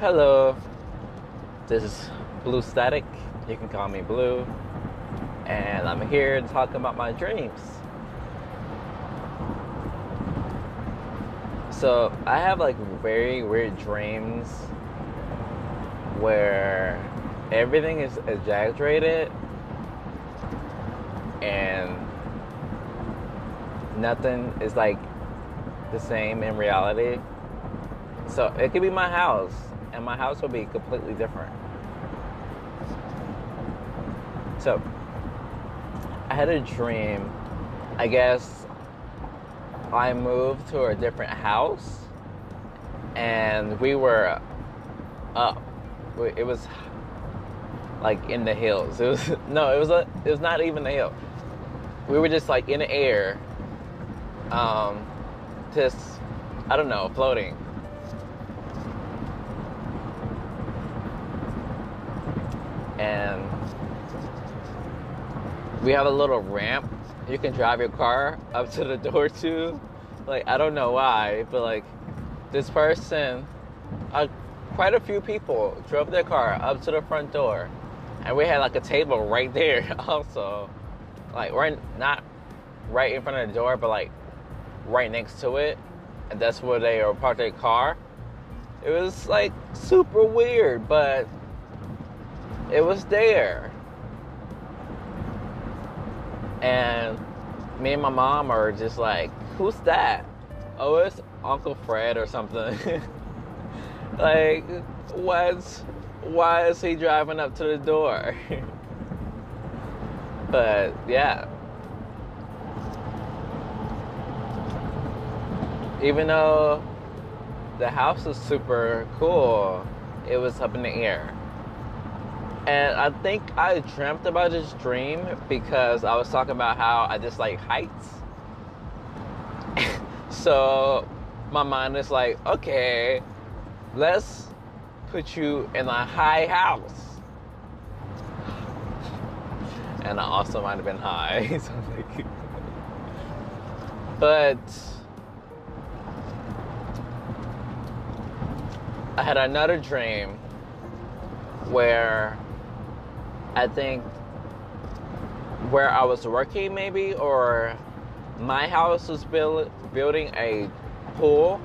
Hello, this is Blue Static, you can call me Blue, and I'm here talking about my dreams. So I have like very weird dreams where everything is exaggerated and nothing is like the same in reality. So it could be my house, and my house will be completely different. So I had a dream. I guess I moved to a different house, and we were up. It was like in the hills. It was not even a hill. We were just like in the air, just I don't know, floating. And we have a little ramp you can drive your car up to the door to. Like, I don't know why, but like this person, quite a few people drove their car up to the front door, and we had like a table right there also. Like, we're not right in front of the door, but like right next to it, and that's where they parked their car. It was like super weird, but it was there. And me and my mom are just like, who's that? Oh, it's Uncle Fred or something. Like, why is he driving up to the door? But yeah, even though the house is super cool, it was up in the air. And I think I dreamt about this dream because I was talking about how I just like heights. So my mind is like, okay, let's put you in a high house. And I also might have been high. So like, but I had another dream where I think where I was working maybe, or my house was building a pool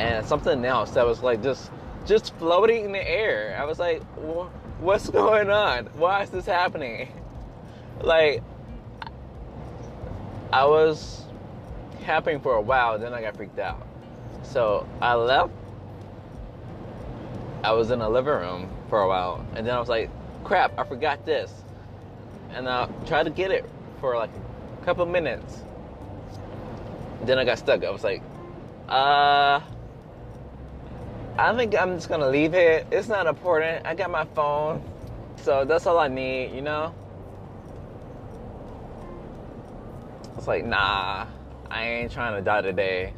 and something else that was like just floating in the air. I was like, what's going on? Why is this happening? Like, I was happy for a while, then I got freaked out. So I left. I was in a living room for a while, and then I was like, crap, I forgot this. And I tried to get it for like a couple minutes. Then I got stuck. I was like, I think I'm just gonna leave it. It's not important. I got my phone. So that's all I need, you know? I was like, nah, I ain't trying to die today.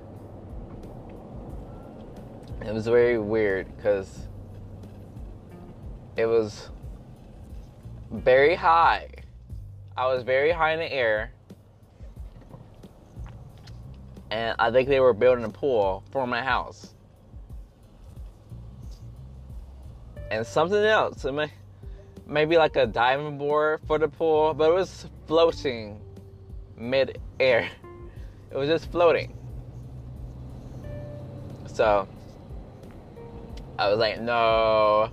It was very weird because it was very high. I was very high in the air. And I think they were building a pool for my house. And something else. Maybe like a diving board for the pool. But it was floating mid-air. It was just floating. So I was like, no,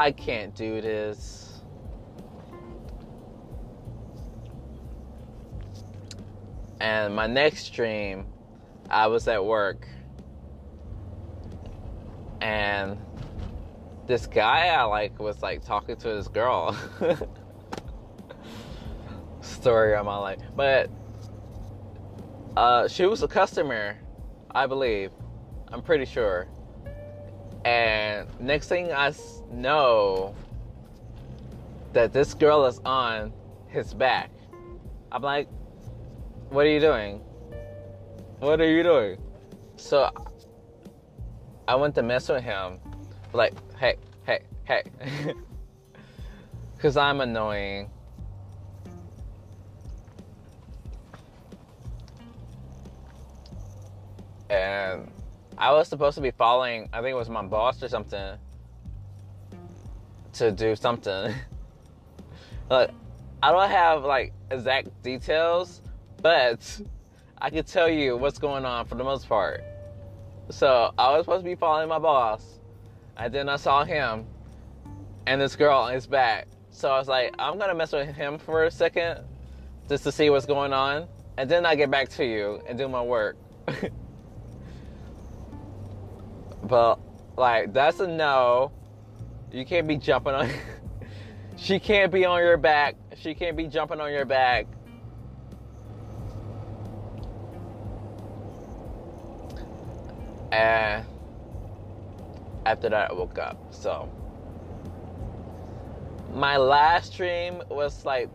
I can't do this. And my next dream, I was at work. And this guy I like was like talking to this girl. Story of my life. But she was a customer, I believe. I'm pretty sure. And next thing I know, that this girl is on his back. I'm like, what are you doing? What are you doing? So I went to mess with him. Like, hey. Because I'm annoying. And I was supposed to be following, I think it was my boss or something, to do something. Look, I don't have like exact details, but I could tell you what's going on for the most part. So I was supposed to be following my boss, and then I saw him and this girl on his back. So I was like, I'm gonna mess with him for a second just to see what's going on, and then I get back to you and do my work. But like, that's a no. You can't be jumping on. She can't be on your back. She can't be jumping on your back. And after that, I woke up. So my last dream was like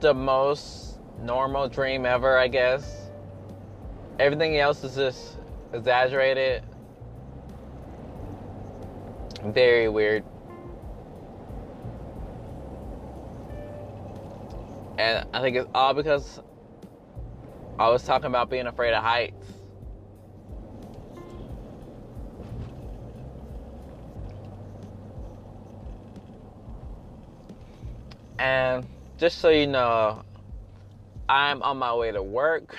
the most normal dream ever, I guess. Everything else is just exaggerated. Very weird. And I think it's all because I was talking about being afraid of heights. And just so you know, I'm on my way to work.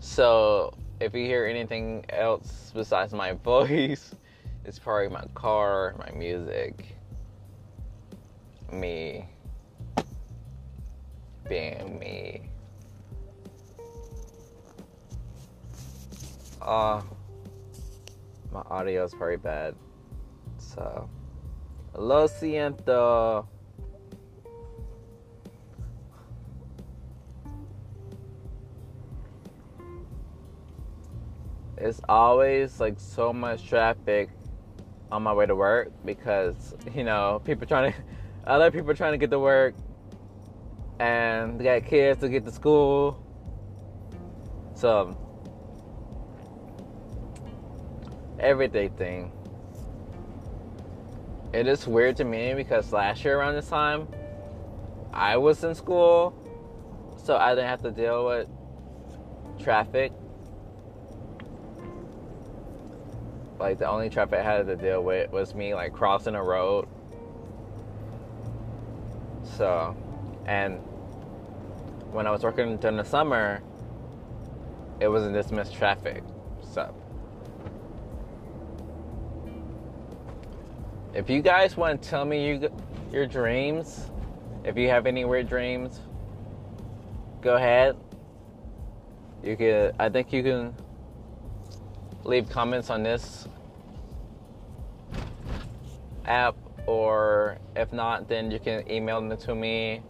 So if you hear anything else besides my voice, it's probably my car, my music, me being me. My audio is pretty bad. So, lo siento. It's always like so much traffic on my way to work because, you know, other people trying to get to work, and they got kids to get to school. So everyday thing. It is weird to me because last year around this time, I was in school, so I didn't have to deal with traffic. Like, the only traffic I had to deal with was me, like, crossing a road. So, and when I was working during the summer, it wasn't this much traffic. So, if you guys want to tell me your dreams, if you have any weird dreams, go ahead. I think you can leave comments on this app, or if not, then you can email them to me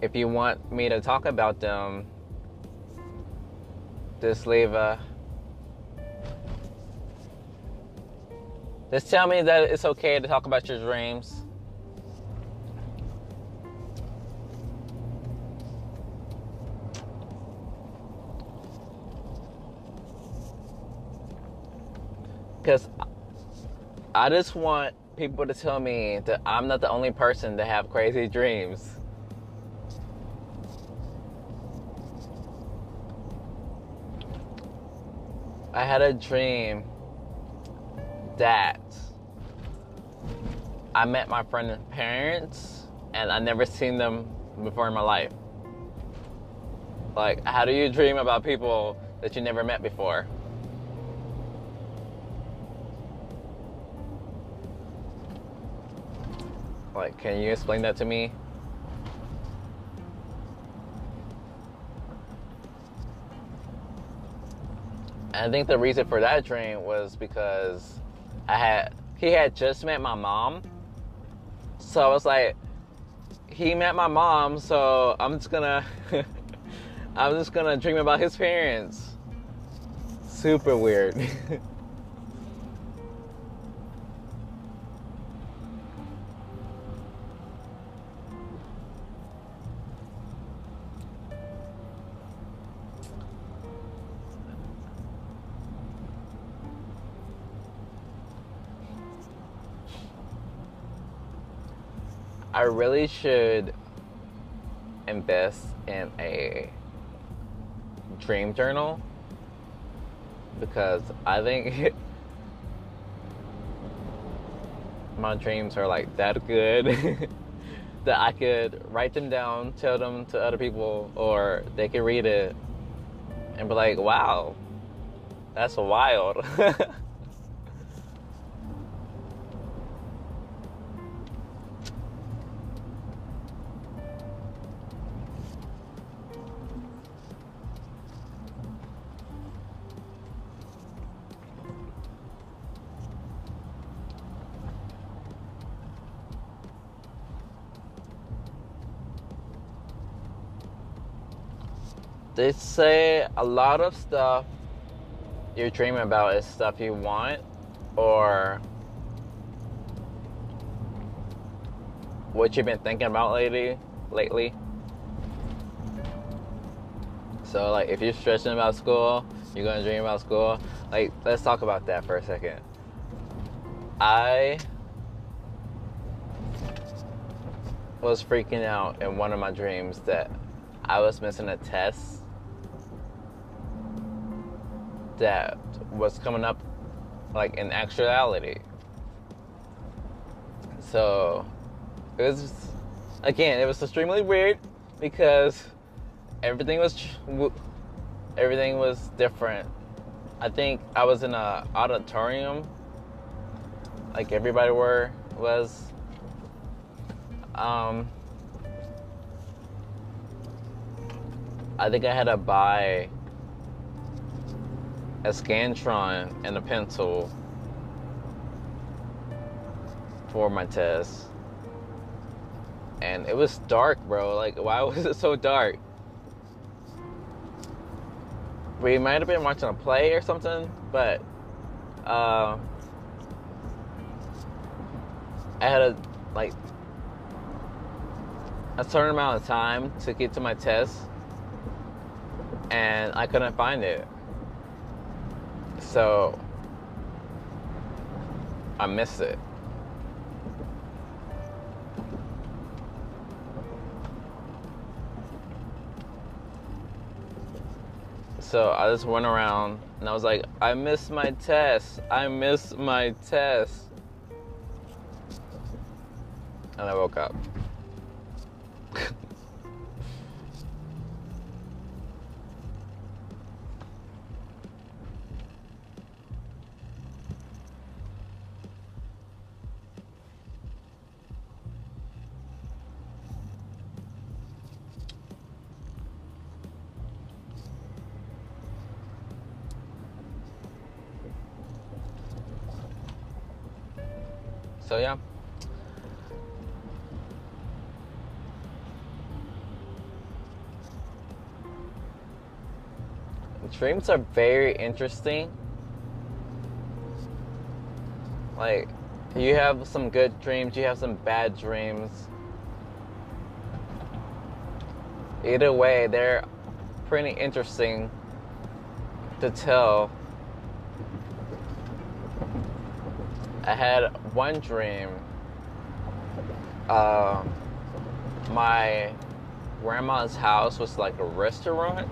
if you want me to talk about them. Just tell me that it's okay to talk about your dreams. Because I just want people to tell me that I'm not the only person to have crazy dreams. I had a dream that I met my friend's parents, and I never seen them before in my life. Like, how do you dream about people that you never met before? Like, can you explain that to me? I think the reason for that dream was because he had just met my mom. So I was like, he met my mom, so I'm just gonna dream about his parents. Super weird. I really should invest in a dream journal because I think my dreams are like that good that I could write them down, tell them to other people, or they could read it and be like, wow, that's wild. They say a lot of stuff you're dreaming about is stuff you want or what you've been thinking about lately. So, like, if you're stressing about school, you're going to dream about school. Like, let's talk about that for a second. I was freaking out in one of my dreams that I was missing a test that was coming up like in actuality. So it was, again, it was extremely weird because everything was different. I think I was in an auditorium, like everybody was. I think I had to buy a Scantron and a pencil for my test. And it was dark, bro. Like, why was it so dark? We might have been watching a play or something, but I had a certain amount of time to get to my test, and I couldn't find it. So I missed it. So I just went around and I was like, I missed my test. I missed my test. And I woke up. So yeah, dreams are very interesting. Like, you have some good dreams, you have some bad dreams. Either way, they're pretty interesting to tell. I had one dream. My grandma's house was like a restaurant,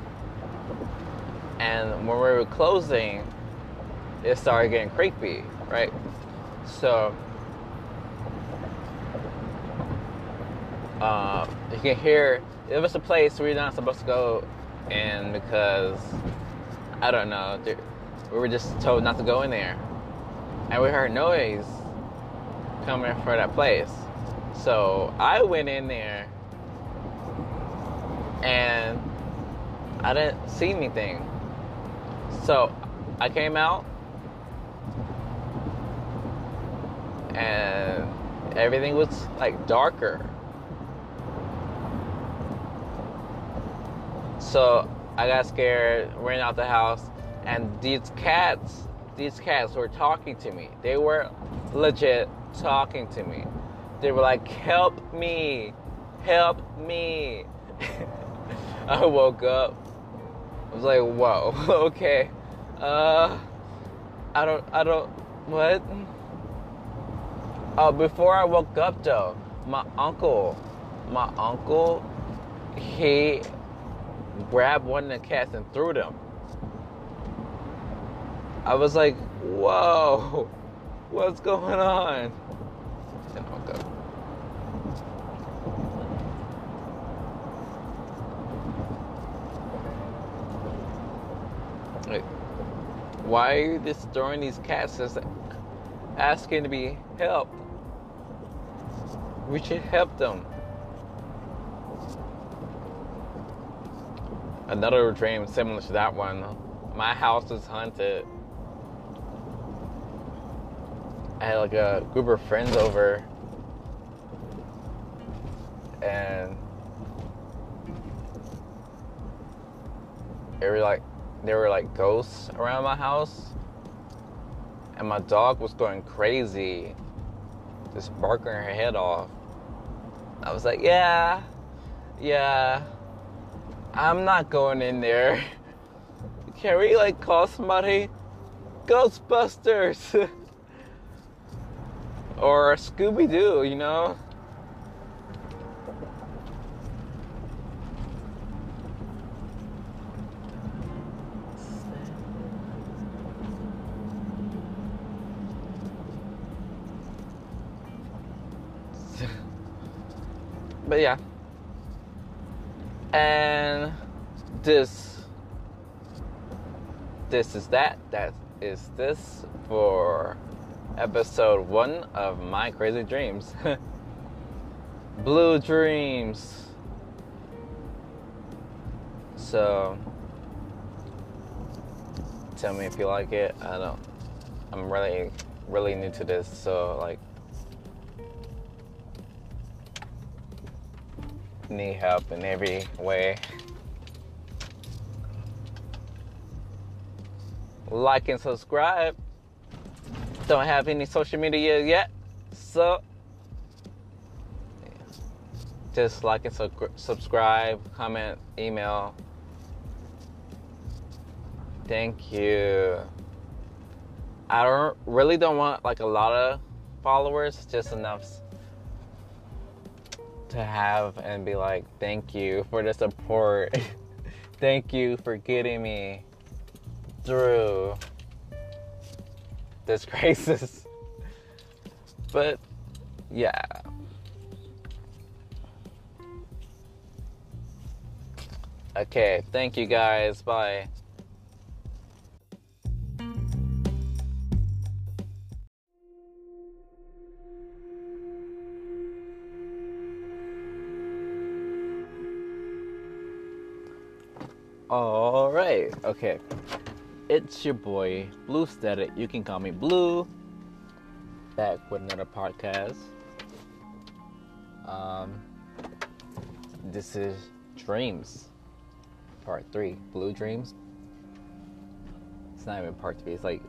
and when we were closing, it started getting creepy, right? So you can hear, it was a place we're not supposed to go in because, I don't know, we were just told not to go in there. And we heard noise coming from that place. So I went in there and I didn't see anything. So I came out and everything was like darker. So I got scared, ran out the house, and these cats were talking to me. They were legit talking to me. They were like, help me, help me. I woke up. I was like, whoa, okay. What? Oh, before I woke up though, my uncle, he grabbed one of the cats and threw them. I was like, whoa, what's going on? Like, why are you destroying these cats that's asking to be helped? We should help them. Another dream similar to that one. My house is haunted. I had like a group of friends over, and there were like ghosts around my house, and my dog was going crazy, just barking her head off. I was like, yeah, I'm not going in there. Can we like call somebody? Ghostbusters! Or Scooby-Doo, you know? But yeah. And this is that is this for episode 1 of my crazy dreams. Blue dreams. So tell me if you like it. I'm really new to this, so like need help in every way. Like and subscribe. Don't have any social media yet, so just like and subscribe, comment, email. Thank you. I don't want like a lot of followers, just enough to have and be like, thank you for the support. Thank you for getting me through this crisis. But yeah, okay, thank you guys, bye. All right, okay. It's your boy, Blue Static. You can call me Blue. Back with another podcast. This is Dreams, Part 3. Blue Dreams. It's not even Part 3. It's like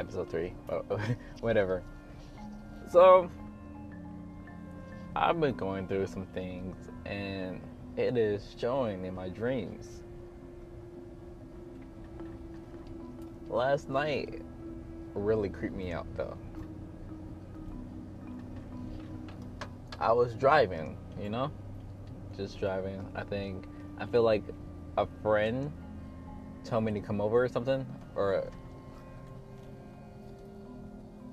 Episode 3. Whatever. So, I've been going through some things, and it is showing in my dreams. Last night really creeped me out, though. I was driving, you know? Just driving. I feel like a friend told me to come over or something. Or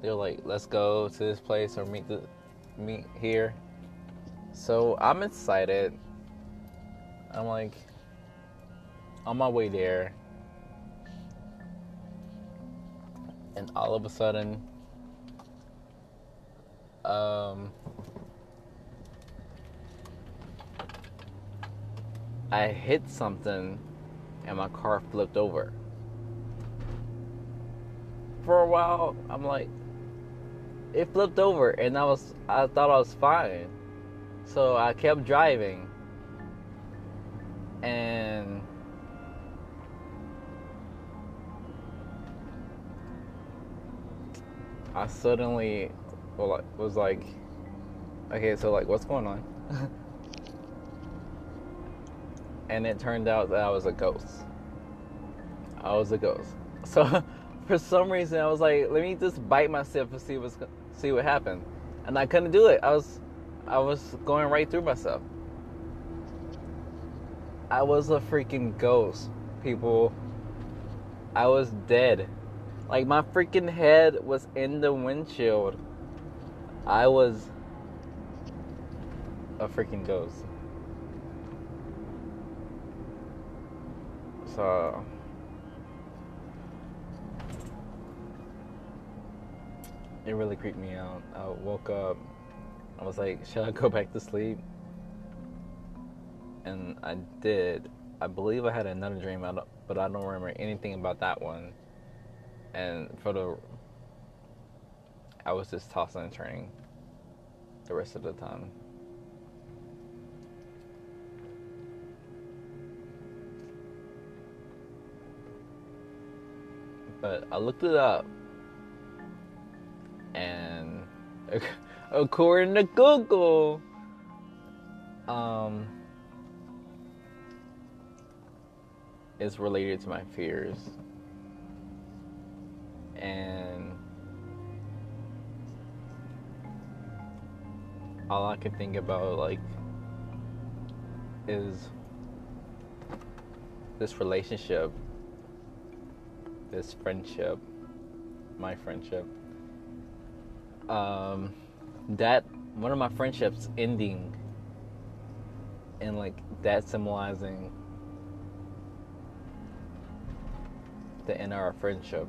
they're like, let's go to this place or meet here. So I'm excited. I'm like, on my way there. And all of a sudden, I hit something and my car flipped over. For a while, I'm like, it flipped over, and I thought I was fine. So I kept driving, and I suddenly was like, okay, so like, what's going on? And it turned out that I was a ghost. So for some reason, I was like, let me just bite myself and see what happened. And I couldn't do it. I was going right through myself. I was a freaking ghost, people. I was dead. Like, my freaking head was in the windshield. I was a freaking ghost. So it really creeped me out. I woke up. I was like, should I go back to sleep? And I did. I believe I had another dream, but I don't remember anything about that one. And I was just tossing and turning the rest of the time. But I looked it up, and according to Google, it's related to my fears. And all I could think about, like, is this relationship, this friendship, my friendship, that one of my friendships ending, and like that symbolizing the end of our friendship.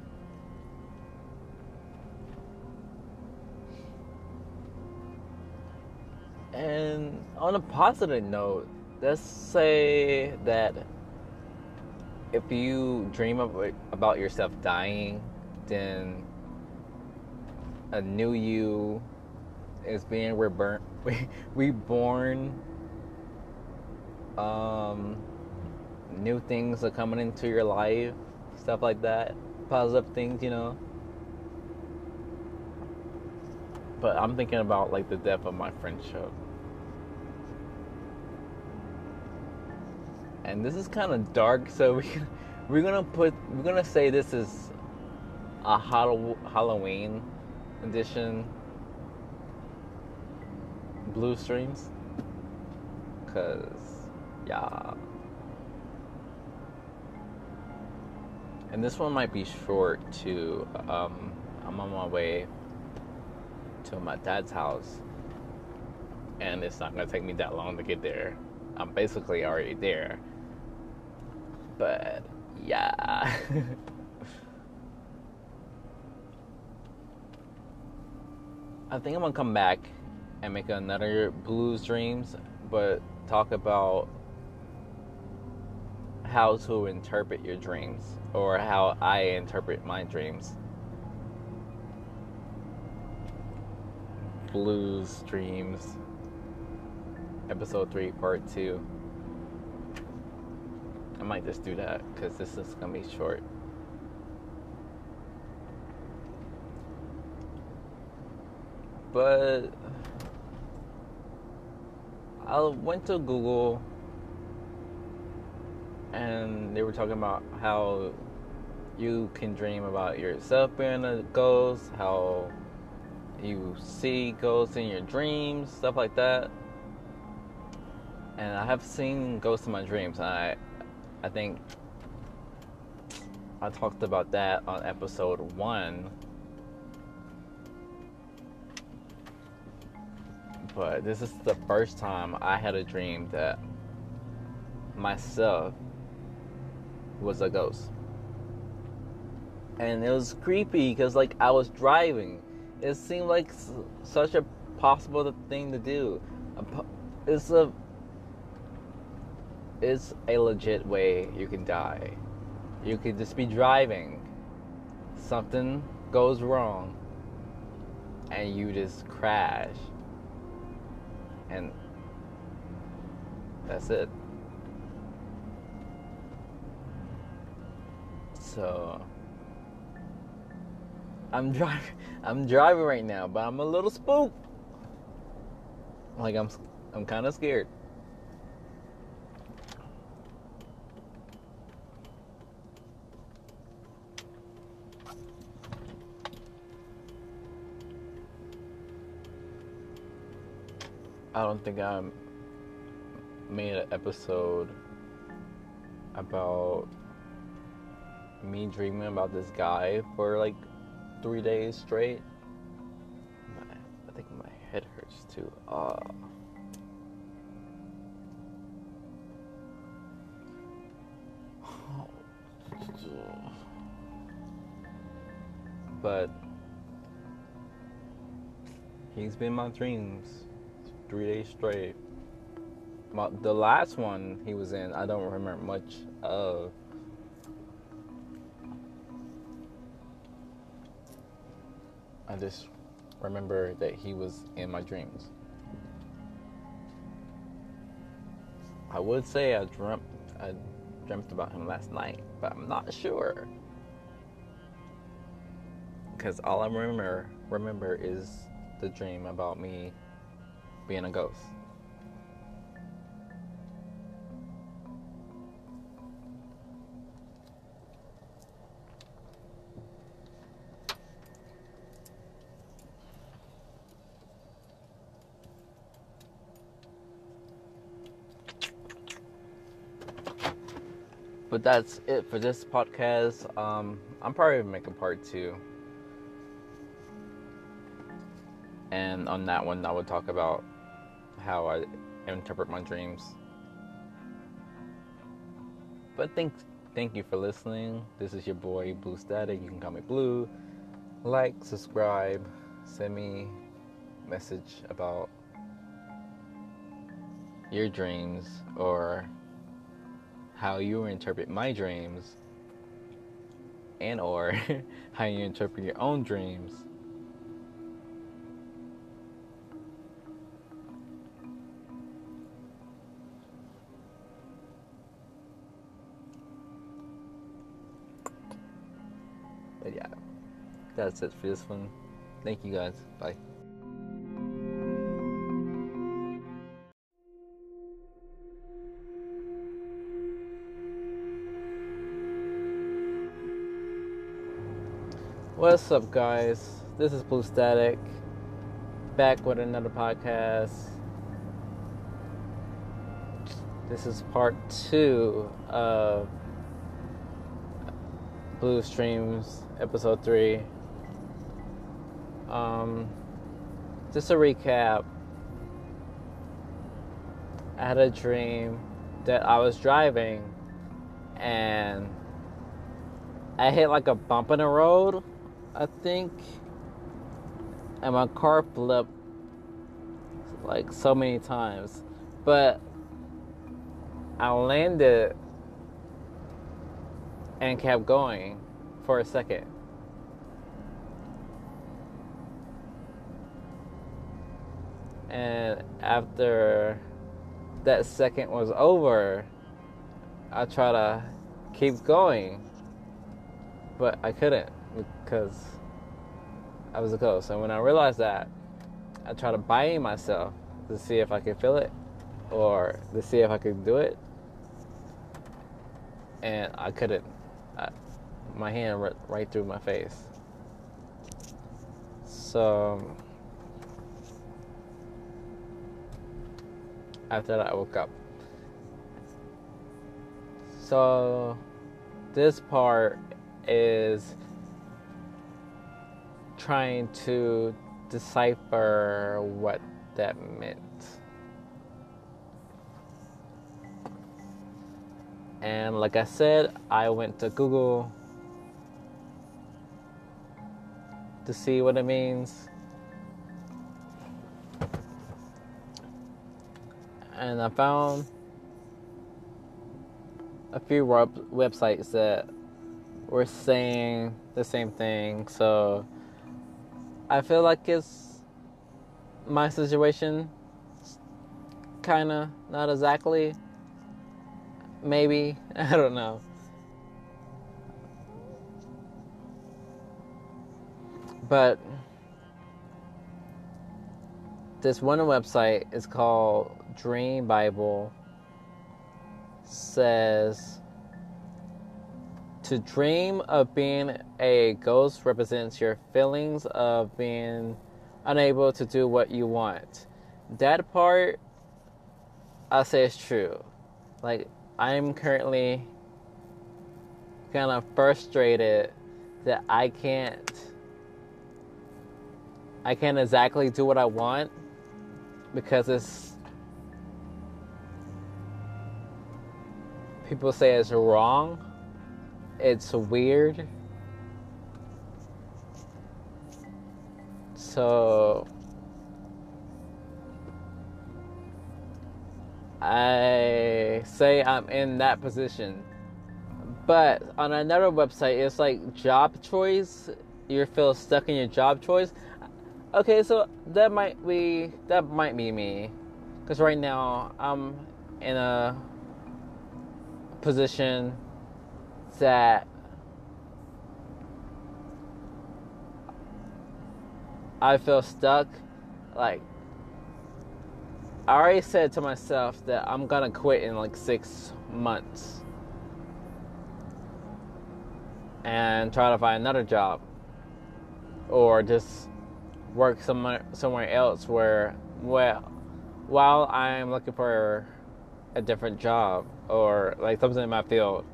And on a positive note, let's say that if you dream about yourself dying, then a new you is being reborn. New things are coming into your life, stuff like that. Positive things, you know. But I'm thinking about, like, the death of my friendship. And this is kind of dark, so we're gonna say this is a Halloween edition blue streams, cause yeah. And this one might be short too. I'm on my way to my dad's house, and it's not gonna take me that long to get there. I'm basically already there. But yeah. I think I'm gonna come back and make another blues dreams, but talk about how to interpret your dreams, or how I interpret my dreams. Blues dreams, episode 3, part 2. I might just do that, because this is going to be short. But I went to Google, and they were talking about how you can dream about yourself being a ghost, how you see ghosts in your dreams, stuff like that. And I have seen ghosts in my dreams. I think I talked about that on episode 1. But this is the first time I had a dream that myself was a ghost. And it was creepy because, like, I was driving. It seemed like such a possible thing to do. It's a legit way you can die. You could just be driving. Something goes wrong, and you just crash. And that's it. So I'm driving right now, but I'm a little spooked. Like, I'm kind of scared. I don't think I made an episode about me dreaming about this guy for like 3 days straight. I think my head hurts too. But he's been in my dreams 3 days straight. The last one he was in, I don't remember much of. I just remember that he was in my dreams. I would say I dreamt about him last night, but I'm not sure. Because all I remember is the dream about me being a ghost. But that's it for this podcast. I'm probably gonna make a part 2. And on that one, I would talk about how I interpret my dreams. But thank you for listening. This is your boy, Blue Static. You can call me Blue. Like, subscribe, send me a message about your dreams or how you interpret my dreams and or how you interpret your own dreams. But yeah, that's it for this one. Thank you guys. Bye. What's up, guys? This is Blue Static, back with another podcast. This is part 2 of Blue Streams, episode 3. Just a recap. I had a dream that I was driving, and I hit like a bump in the road, I think, and my car flipped like so many times, but I landed and kept going for a second. And after that second was over, I tried to keep going, but I couldn't, because I was a ghost. And when I realized that, I tried to bind myself to see if I could feel it or to see if I could do it, and I couldn't. My hand went right through my face. So after that, I woke up. So this part is trying to decipher what that meant. And like I said, I went to Google to see what it means. And I found a few websites that were saying the same thing, so I feel like it's my situation, kinda, not exactly, maybe, I don't know. But this one website is called Dream Bible, says to dream of being a ghost represents your feelings of being unable to do what you want. That part, I say, is true. Like, I'm currently kind of frustrated that I can't exactly do what I want, because it's, people say it's wrong, it's weird. So I say I'm in that position. But on another website, it's like job choice. You feel stuck in your job choice. Okay, so that might be me, because right now I'm in a position that I feel stuck. Like, I already said to myself that I'm gonna quit in like 6 months and try to find another job, or just work somewhere else while I'm looking for a different job, or like something in my field,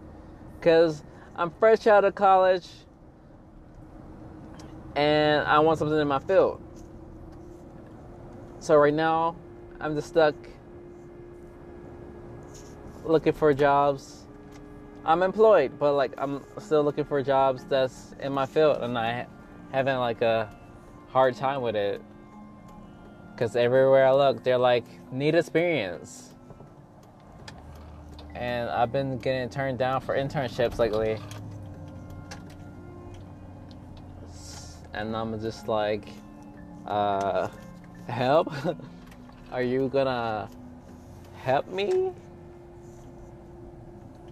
because I'm fresh out of college and I want something in my field. So right now I'm just stuck looking for jobs. I'm employed, but like I'm still looking for jobs that's in my field, and I having like a hard time with it, because everywhere I look, they're like, need experience, and I've been getting turned down for internships lately. And I'm just like, help? Are you gonna help me?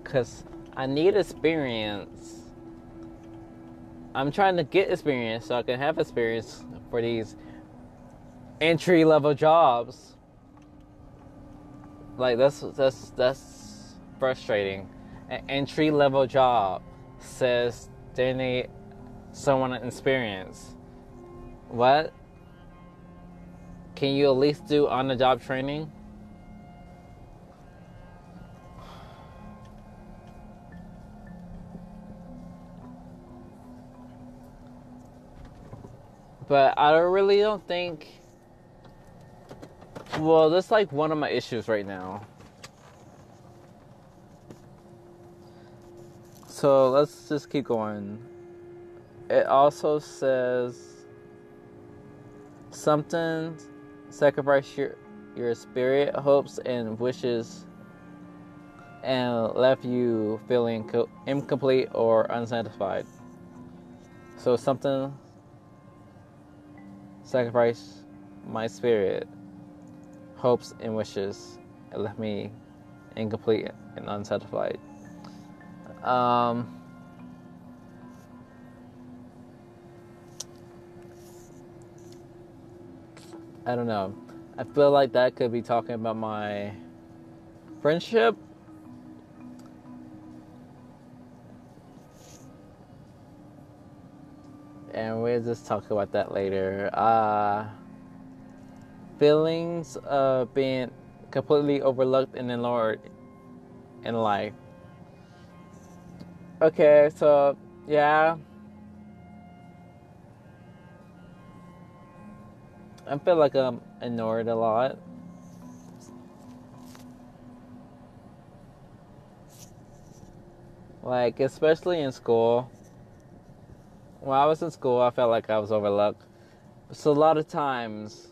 Because I need experience. I'm trying to get experience so I can have experience for these entry-level jobs. Like, that's frustrating. An entry-level job says they need someone with experience. What? Can you at least do on-the-job training? But I really don't think... Well, that's like one of my issues right now. So let's just keep going. It also says something... Sacrifice your spirit, hopes, and wishes, and left you feeling incomplete or unsatisfied. So something sacrificed my spirit, hopes, and wishes, and left me incomplete and unsatisfied. I don't know. I feel like that could be talking about my friendship. And we'll just talk about that later. Feelings of being completely overlooked and ignored in life. Okay, so yeah. I feel like I'm ignored a lot. Like, especially in school. When I was in school, I felt like I was overlooked. So a lot of times,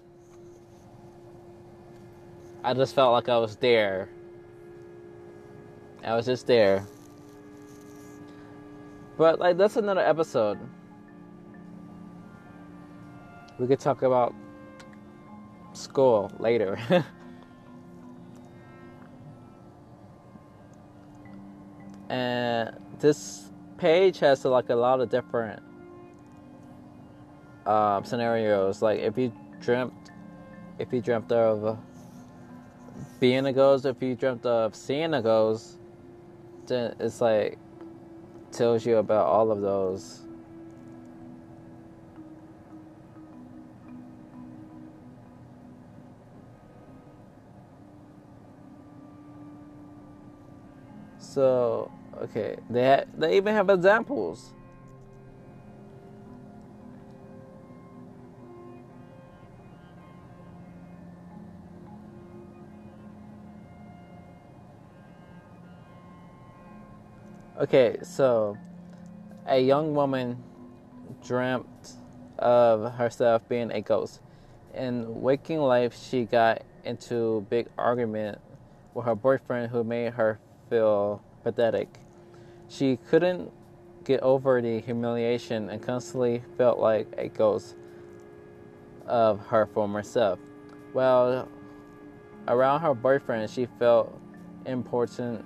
I just felt like I was there. I was just there. But, like, that's another episode. We could talk about school later. And this page has like a lot of different scenarios. Like if you dreamt of being a ghost, if you dreamt of seeing a ghost, then it's like tells you about all of those. So Okay, they even have examples. Okay, so a young woman dreamt of herself being a ghost. In waking life, she got into a big argument with her boyfriend who made her feel pathetic. She couldn't get over the humiliation and constantly felt like a ghost of her former self. While around her boyfriend, she felt unimportant.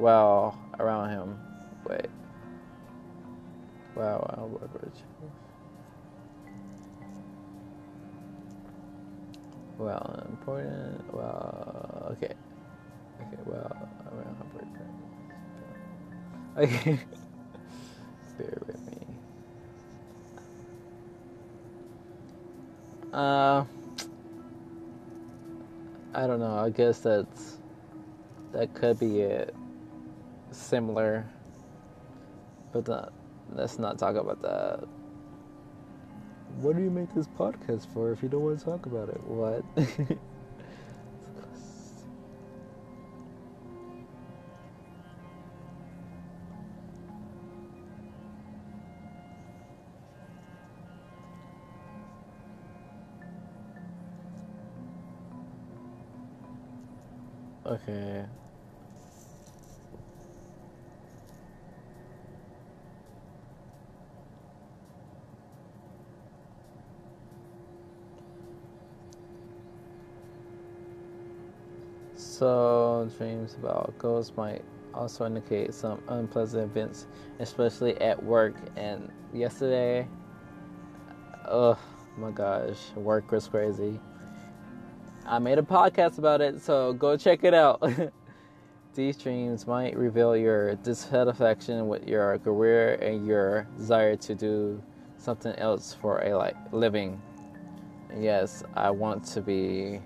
Well, around him. Wait. Wow, well, important. Well, okay. Okay, well, around her boyfriend. Okay. Bear with me. I don't know. I guess that could be it. Similar, but let's not talk about that. What do you make this podcast for if you don't want to talk about it? What? Okay. So, dreams about ghosts might also indicate some unpleasant events, especially at work. And yesterday, oh my gosh, work was crazy. I made a podcast about it, so go check it out. These dreams might reveal your dissatisfaction with your career and your desire to do something else for a living. Yes, I don't want to be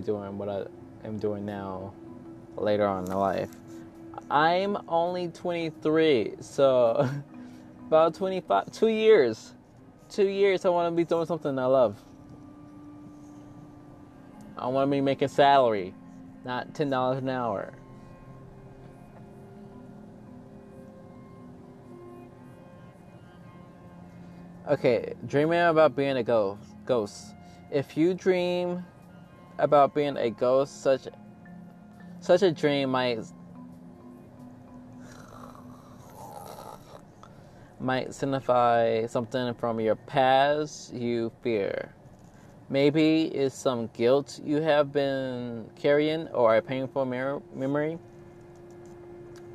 doing what I am doing now later on in life. I'm only 23, so about 25, 2 years. 2 years I want to be doing something I love. I want to be making salary, not $10 an hour. Okay, dreaming about being a ghost. If you dream about being a ghost, such a dream might signify something from your past you fear. Maybe it's some guilt you have been carrying, or a painful memory,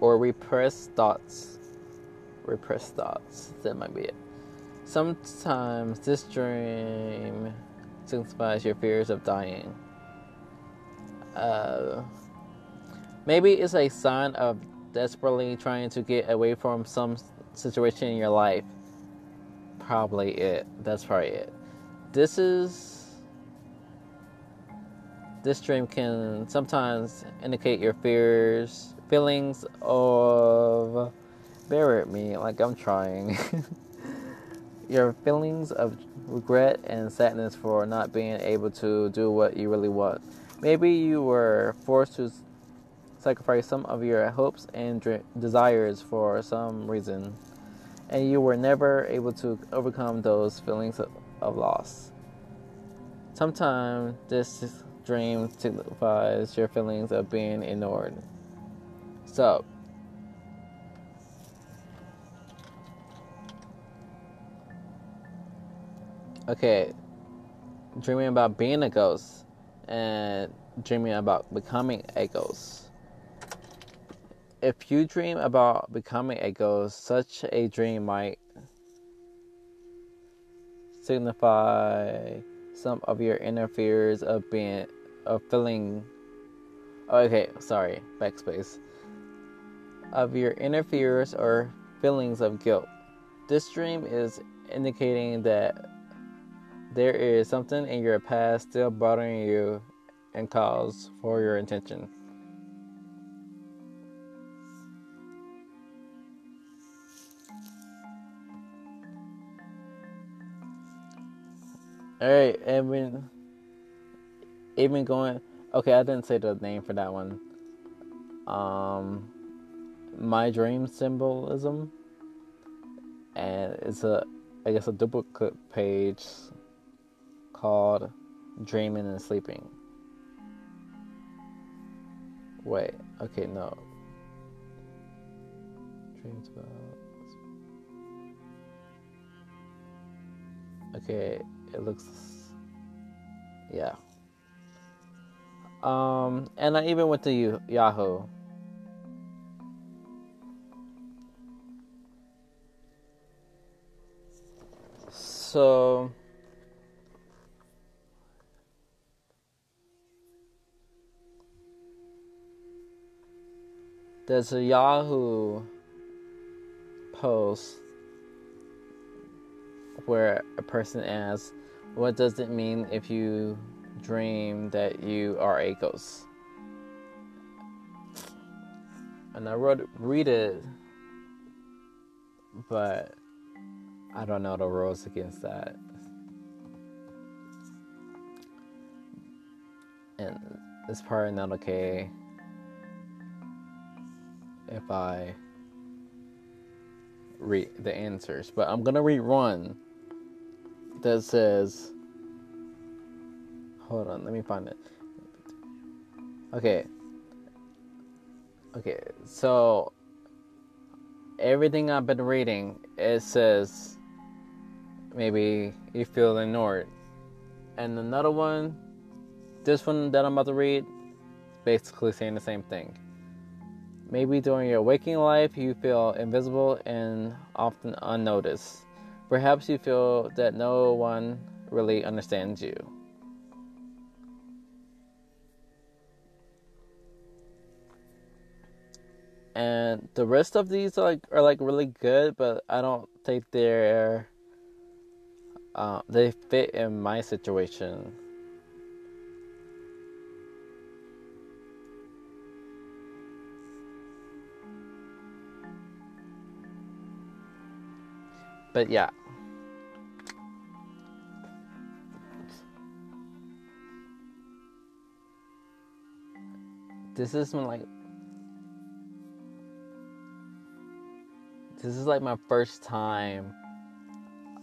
or repressed thoughts. That might be it. Sometimes this dream signifies your fears of dying. Maybe it's a sign of desperately trying to get away from some situation in your life. Probably it. That's probably it. This dream can sometimes indicate your fears, feelings of... Bear with me, like I'm trying. Your feelings of regret and sadness for not being able to do what you really want. Maybe you were forced to sacrifice some of your hopes and desires for some reason, and you were never able to overcome those feelings of loss. Sometimes this dream signifies your feelings of being ignored. So, okay, dreaming about being a ghost and dreaming about becoming a ghost. If you dream about becoming a ghost, such a dream might signify some of your inner fears of your inner fears or feelings of guilt. This dream is indicating that there is something in your past still bothering you and cause for your attention. All right, and when even going, okay, I didn't say the name for that one. My dream symbolism, and it's I guess a duplicate page called Dreaming and Sleeping. Wait, okay, no. Dreams about. Okay, it looks, yeah. And I even went to Yahoo. So, there's a Yahoo post where a person asks, what does it mean if you dream that you are a ghost? And I read it, but I don't know the rules against that. And it's probably not okay if I read the answers. But I'm going to read one that says, hold on, let me find it. Okay, so everything I've been reading, it says, maybe you feel ignored. And another one, this one that I'm about to read, basically saying the same thing. Maybe during your waking life, you feel invisible and often unnoticed. Perhaps you feel that no one really understands you. And the rest of these are really good, but I don't think they're they fit in my situation. But yeah. This is my first time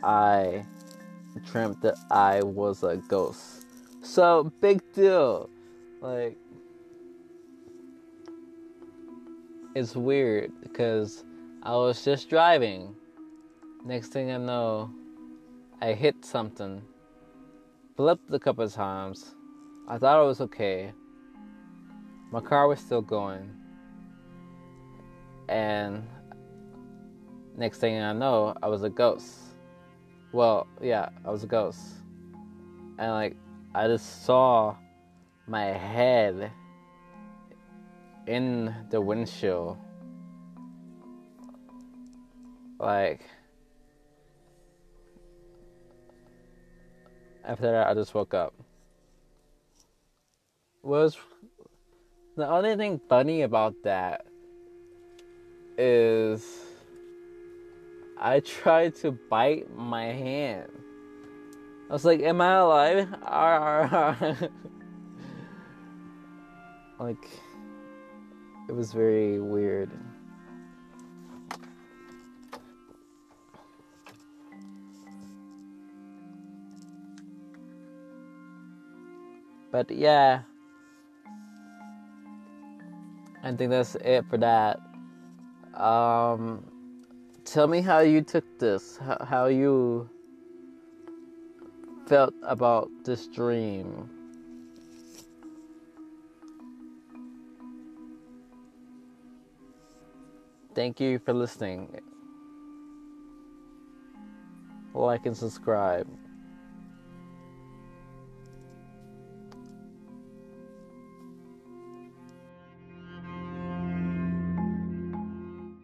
I dreamt that I was a ghost. So, big deal. It's weird because I was just driving. Next thing I know, I hit something. Flipped a couple of times. I thought it was okay. My car was still going. And next thing I know, I was a ghost. Well, yeah, I was a ghost. And, I just saw my head in the windshield. After that, I just woke up. The only thing funny about that is I tried to bite my hand. I was like, am I alive? It was very weird. But yeah, I think that's it for that. Tell me how you took this, how you felt about this dream. Thank you for listening. Like and subscribe.